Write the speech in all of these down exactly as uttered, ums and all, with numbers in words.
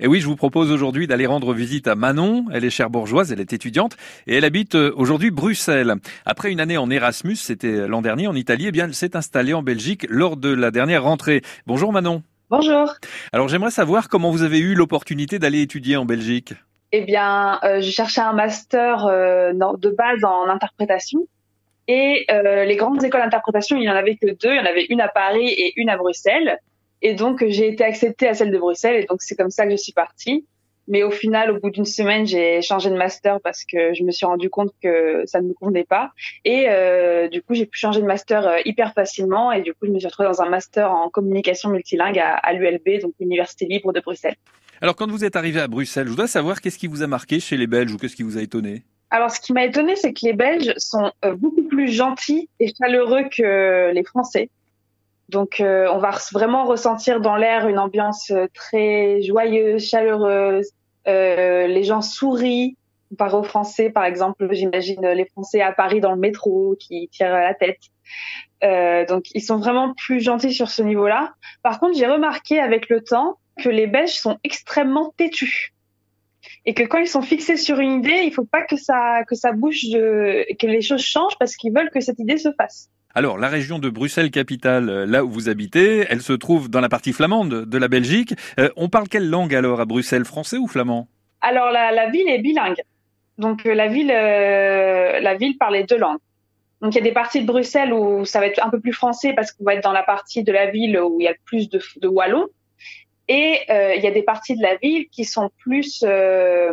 Et oui, je vous propose aujourd'hui d'aller rendre visite à Manon. Elle est cherbourgeoise, elle est étudiante et elle habite aujourd'hui Bruxelles. Après une année en Erasmus, c'était l'an dernier en Italie, eh bien, elle s'est installée en Belgique lors de la dernière rentrée. Bonjour Manon. Bonjour. Alors j'aimerais savoir comment vous avez eu l'opportunité d'aller étudier en Belgique. Eh bien, euh, je cherchais un master euh, de base en interprétation et euh, les grandes écoles d'interprétation, il n'y en avait que deux. Il y en avait une à Paris et une à Bruxelles. Et donc, j'ai été acceptée à celle de Bruxelles et donc c'est comme ça que je suis partie. Mais au final, au bout d'une semaine, j'ai changé de master parce que je me suis rendu compte que ça ne me convenait pas. Et euh, du coup, j'ai pu changer de master hyper facilement. Et du coup, je me suis retrouvée dans un master en communication multilingue à, à l'U L B, donc l'Université libre de Bruxelles. Alors, quand vous êtes arrivée à Bruxelles, je dois savoir qu'est-ce qui vous a marqué chez les Belges ou qu'est-ce qui vous a étonné ? Alors, ce qui m'a étonnée, c'est que les Belges sont beaucoup plus gentils et chaleureux que les Français. Donc, euh, on va vraiment ressentir dans l'air une ambiance très joyeuse, chaleureuse. Euh, les gens sourient. Comparé aux Français, par exemple, j'imagine les Français à Paris dans le métro qui tirent la tête. Euh, donc, ils sont vraiment plus gentils sur ce niveau-là. Par contre, j'ai remarqué avec le temps que les Belges sont extrêmement têtus. Et que quand ils sont fixés sur une idée, il ne faut pas que ça, que ça bouge, de, que les choses changent parce qu'ils veulent que cette idée se fasse. Alors, la région de Bruxelles-Capitale, là où vous habitez, elle se trouve dans la partie flamande de la Belgique. Euh, on parle quelle langue alors à Bruxelles, français ou flamand ? Alors, la, la ville est bilingue. Donc, euh, la ville, euh, la ville parle les deux langues. Donc, il y a des parties de Bruxelles où ça va être un peu plus français parce qu'on va être dans la partie de la ville où il y a plus de, de wallons. Et euh, il y a des parties de la ville qui sont plus... Euh,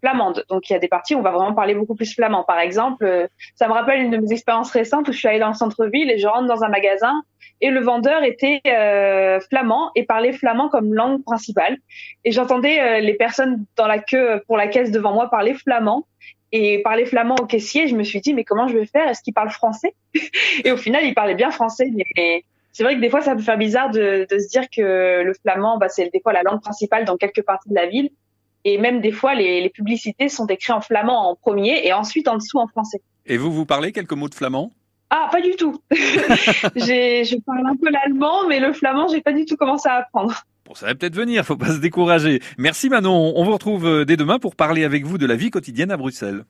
flamande. Donc, il y a des parties où on va vraiment parler beaucoup plus flamand. Par exemple, euh, ça me rappelle une de mes expériences récentes où je suis allée dans le centre-ville et je rentre dans un magasin et le vendeur était euh, flamand et parlait flamand comme langue principale. Et j'entendais euh, les personnes dans la queue pour la caisse devant moi parler flamand et parler flamand au caissier. Je me suis dit, mais comment je vais faire? Est-ce qu'il parle français? Et au final, il parlait bien français. Mais c'est vrai que des fois, ça peut faire bizarre de, de se dire que le flamand, bah, c'est des fois la langue principale dans quelques parties de la ville. Et même des fois, les, les publicités sont écrites en flamand en premier et ensuite en dessous en français. Et vous, vous parlez quelques mots de flamand ? Ah, pas du tout. j'ai, je parle un peu l'allemand, mais le flamand, j'ai pas du tout commencé à apprendre. Bon, ça va peut-être venir, faut pas se décourager. Merci Manon, on vous retrouve dès demain pour parler avec vous de la vie quotidienne à Bruxelles.